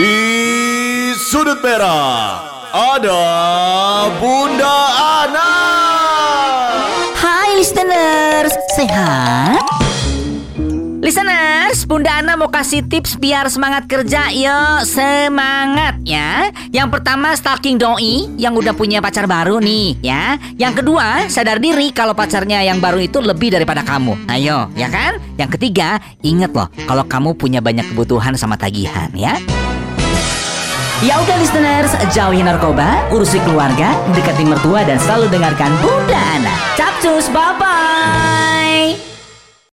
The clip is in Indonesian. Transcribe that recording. Di sudut merah ada Bunda Ana. Hai listeners, sehat? Listeners, Bunda Ana mau kasih tips biar semangat kerja. Yuk, semangat ya. Yang pertama, stalking doi yang udah punya pacar baru nih ya. Yang kedua, sadar diri kalau pacarnya yang baru itu lebih daripada kamu. Ayo, ya kan? Yang ketiga, ingat loh kalau kamu punya banyak kebutuhan sama tagihan ya. Ya udah listeners, jauhi narkoba, urusi keluarga, dekati mertua dan selalu dengarkan Bunda Ana. Capcus, bye-bye.